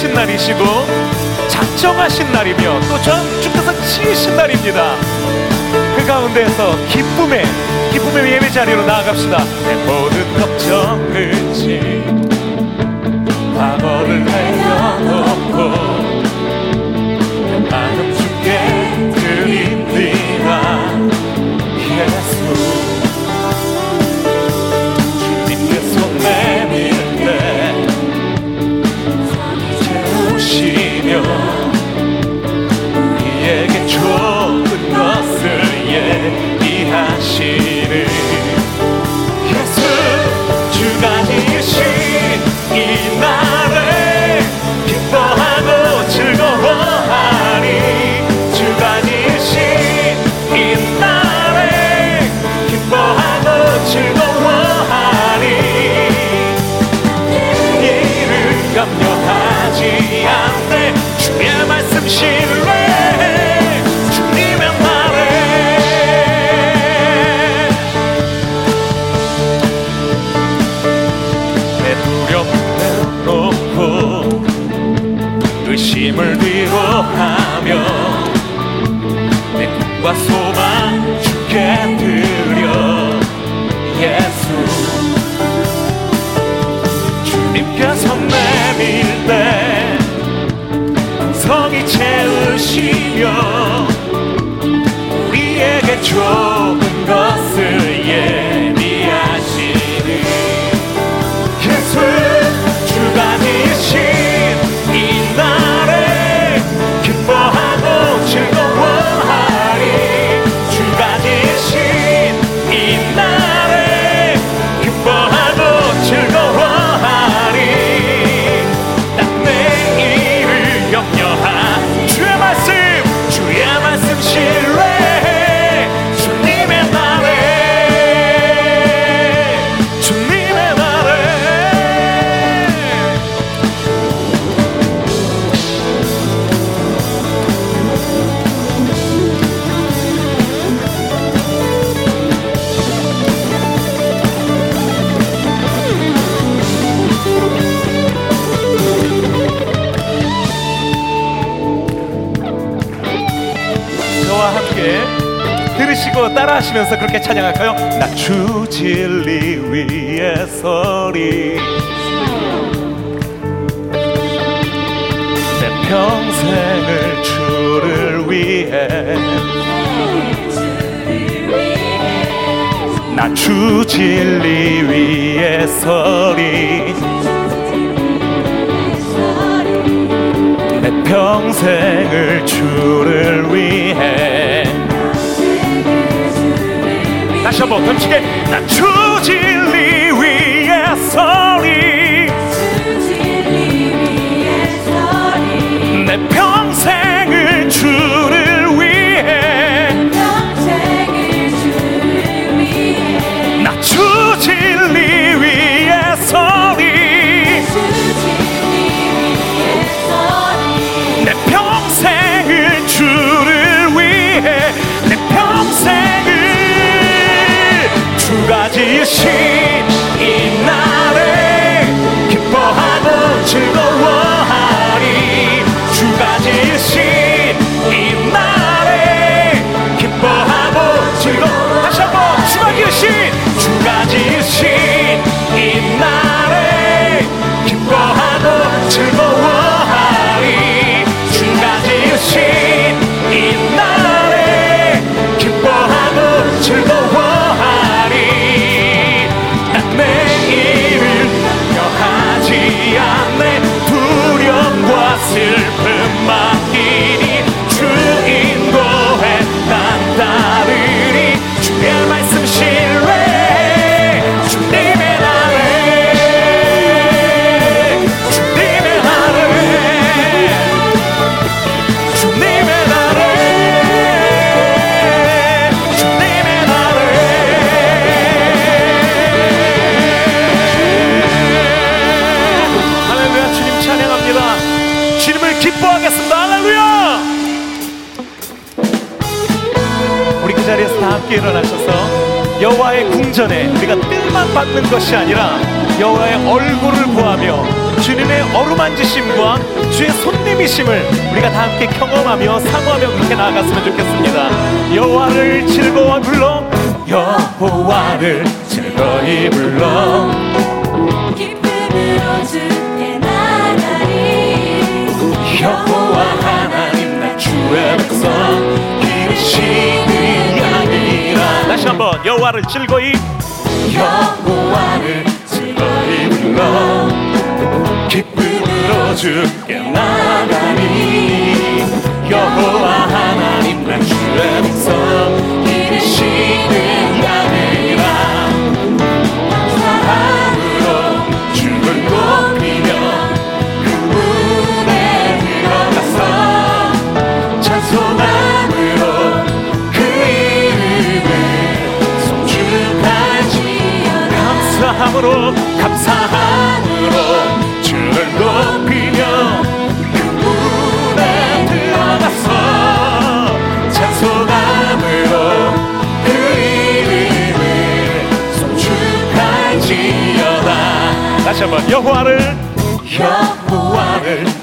택하신 날이시고 작정하신 날이며 또 주께서 지으신 날입니다. 그 가운데에서 기쁨의 예배 자리로 나아갑시다. 내 모든 걱정을 과거를 내려놓고 내 마음 주께 드립니다. 예수 주님께 손 내밀 때 채우시며 우리에게 좋은 것을 예비하시는 예수 주가 지으신 이 날을 기뻐하고 즐거워하니 주가 지으신 이 날을 기뻐하고 즐거워하니 이를 염려하지 않네 주의 말씀 신뢰해 힘을 위로하며 내 꿈과 소망 주께 드려 예수 주님께 손 내밀 때 성이 채우시며 우리에게 좋은 것을 예비하시니 예수 주가 되신 따라하시면서 그렇게 찬양할까요? 나 주 진리 위에 서리 내 평생을 주를 위해 나 주 진리 위에 서리 내 평생을 주를 위해 다시 한번 덤치게 나 주 진리 위에 서리 내 평생을 주를 위해 나 주 진리 위에 서리 내 평생을 주를 위해 내 평생을 주가 지으신 이 날에 기뻐하고 즐거워하리 주가 지으신 이 날에 기뻐하고 즐거워 다시 한번 주가 지으신 이 날에 기뻐하고 즐거워하리 주가 지으신 이 날에 기뻐하고 즐거워 내 두려움과 슬픔 맡기니 주 인도에 난 따르니 주의 말씀 신뢰 자리에서 다 함께 일어나셔서 여호와의 궁전에 우리가 뜰만 받는 것이 아니라 여호와의 얼굴을 구하며 주님의 어루만지심과 주의 손님이심을 우리가 다 함께 경험하며 사모하며 그렇게 나아갔으면 좋겠습니다. 여호와를 즐거워 불러, 여호와를 즐거이 불러, 기쁨으로 주께 나가리. 여호와 하나님 나 주의 백성 기르시는 양이라. 다시 한번 여호와를 즐거이, 여호와를 즐거이 불러, 기쁨으로 주께 나가리. 여호와 하나님 나 주의 백성 기르시는 양이라. 사랑으로 주를 높이며 그분에 들어가서 찬송함으로 그 이름을 송축하지어다. 감사함으로 주를 높이며 그분에 들어가서 찬송함으로 그 이름을 송축하지어다. 다시 한번 여호와를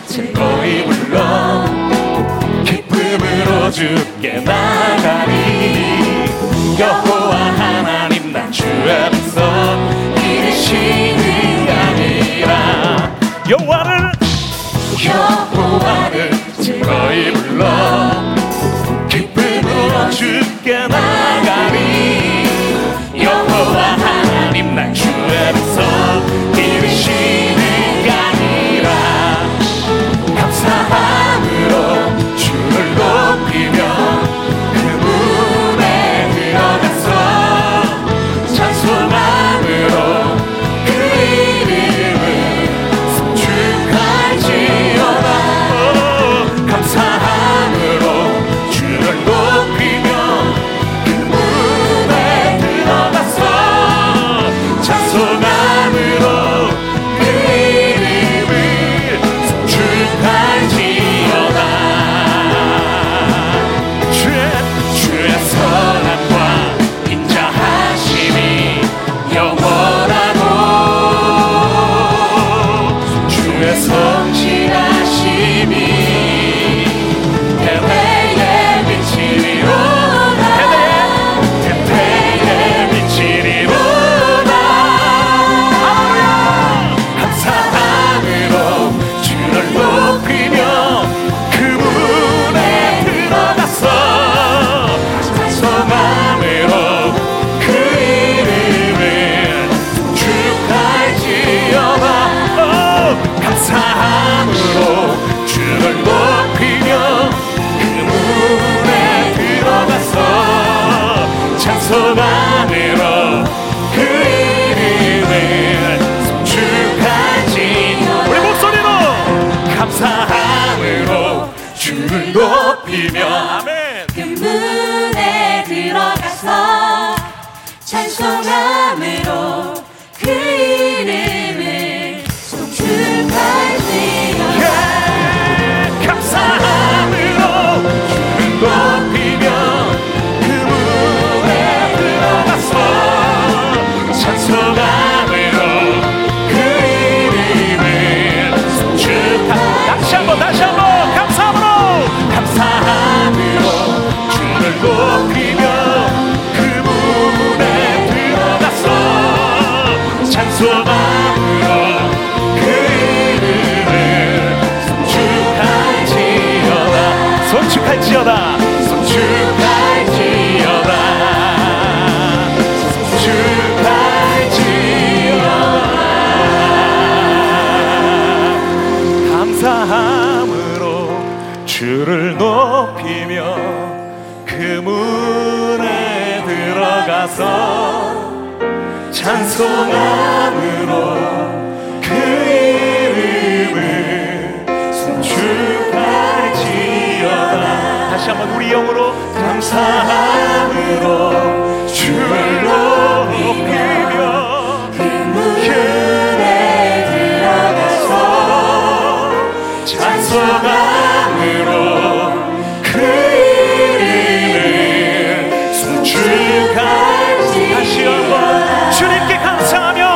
즐거이 불러, 기쁨으로 주께 나가리. 여호와 하나님 난 주의 백성 기르시는 양이라. 여호와를 즐거이 불러, 기쁨으로 주께 나가리. 여호와 하나님 난 주의 백성 기르시는 양이라. 감사함으로 주를 높이며 그분에 들어가서 찬송함으로 그 이름을 송축할지어다. 감사함으로 주를 높이며 그분에 들어가서 찬송함으로 그 이름을 송축할지어다. 주의 선함과 인자하심이 영원하고, 주의 성실하심이 대대에 미치리로다. 대대에 미치리로다. 감사함으로 주를 높이며 그분에 들어가서 찬송함으로 그 이름을 축하할지어다. 감사함으로 주를 높이며 그분에 들어가서 찬송함으로 그 이름을 축하할지어다. 우리 목소리로 감사함으로 주를 높이며 아멘. 그 문에 들어가서 찬송함으로 그 이름을 송축할지어다. 감사함으로 주를 높이며 그분에 들어가서 찬송함으로 그 이름을 송축하라. 다시 한번 감사함으로 주를 높이며 그분에 들어가서 찬송함으로 그 이름을 송축할지어다. 송축할지어다. 감사함으로 주를 높이며 그 문에 들어가서 찬송함으로 그 이름을 송축할지어다. 다시 한번 우리 영으로 감사함으로 주를 높이며 그 문에 들어가서 찬송함으로 그 이름을 송축할지어다. 주님께 감사하며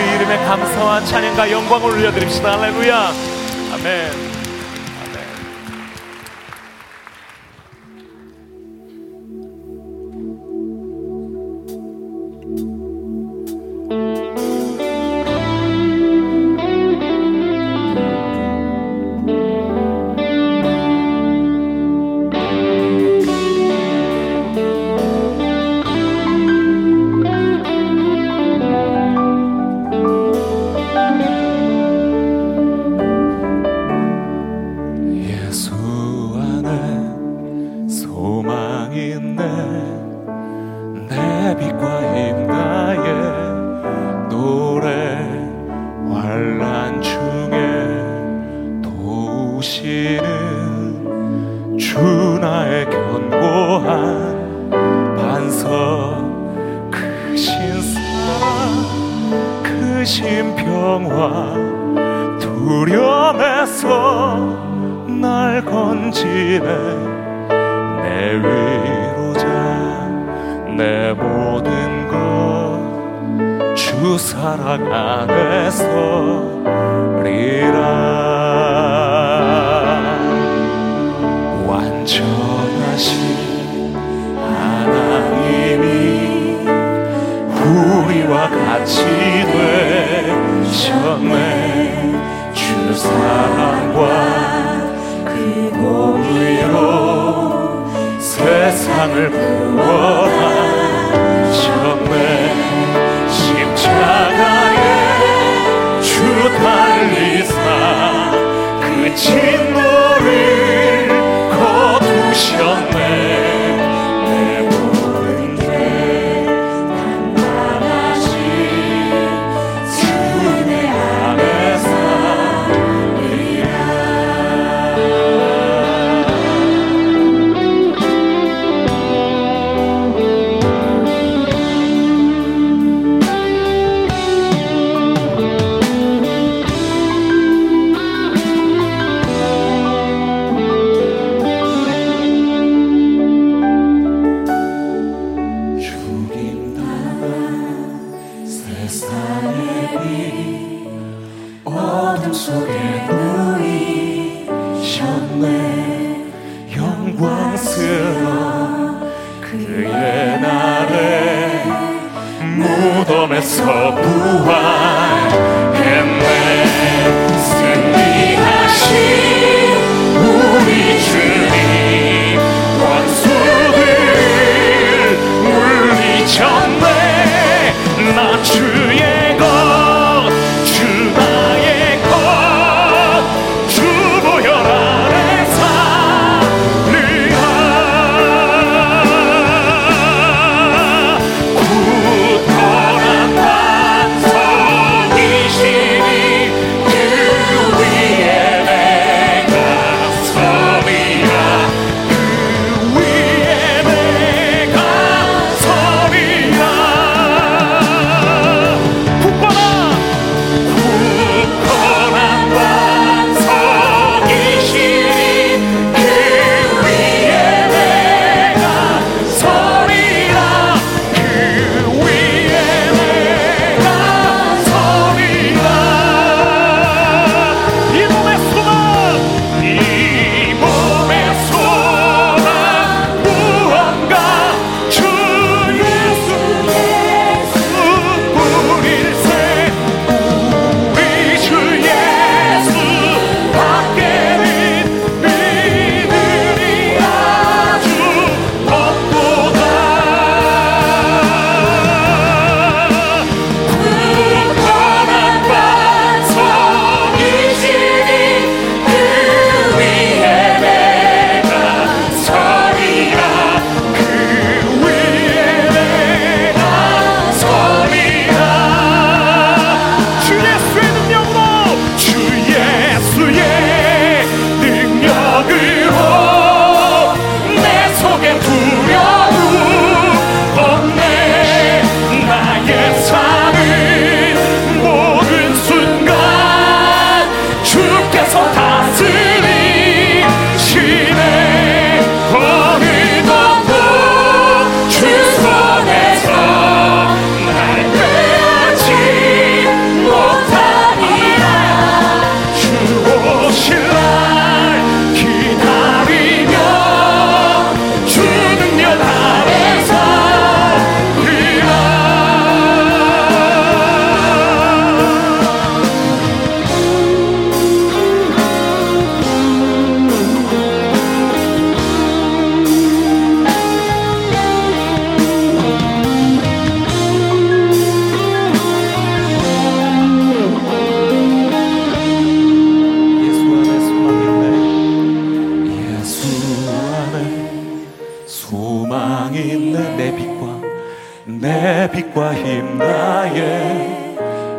그 이름에 감사와 찬양과 영광을 올려드립시다. 할렐루야. 아멘.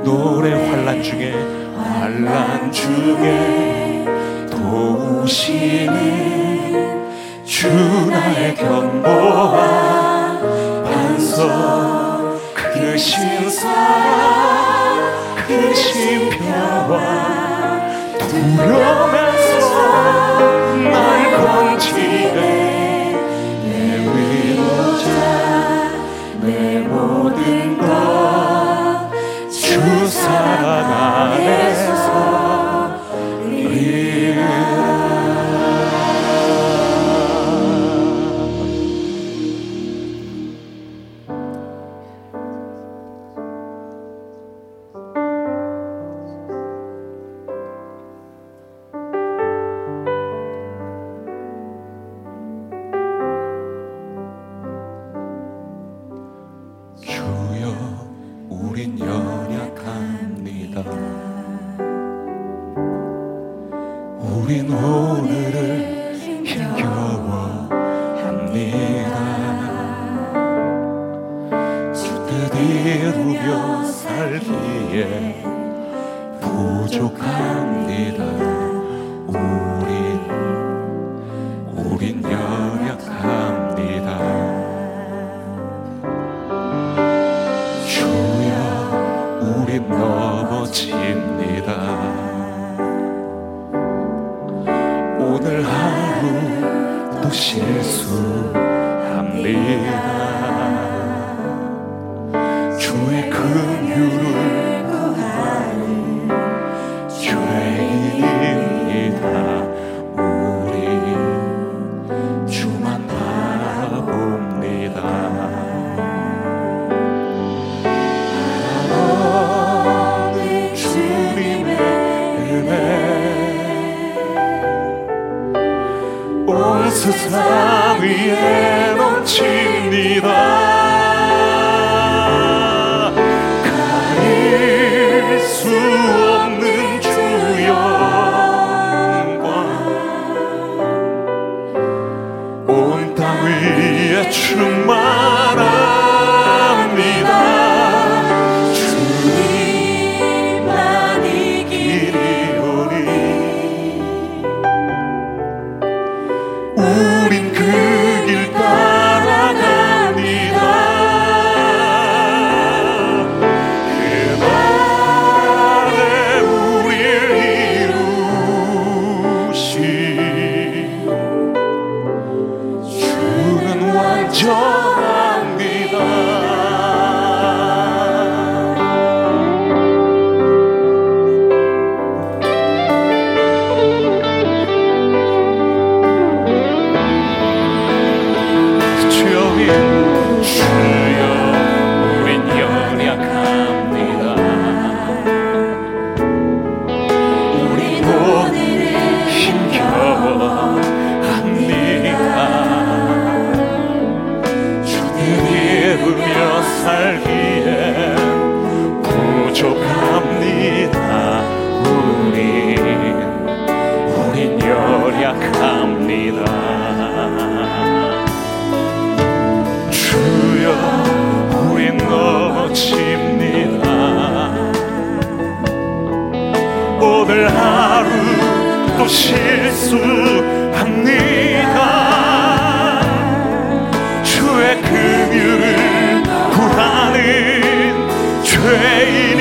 노래 환란 중에 도우시는 주 나의 견고와 반석 크신 사랑 크신 평화 두려면서 날 건지네 내 위로자 내 모든 것 주 사랑 안에서 주의 긍휼을 구하는 죄인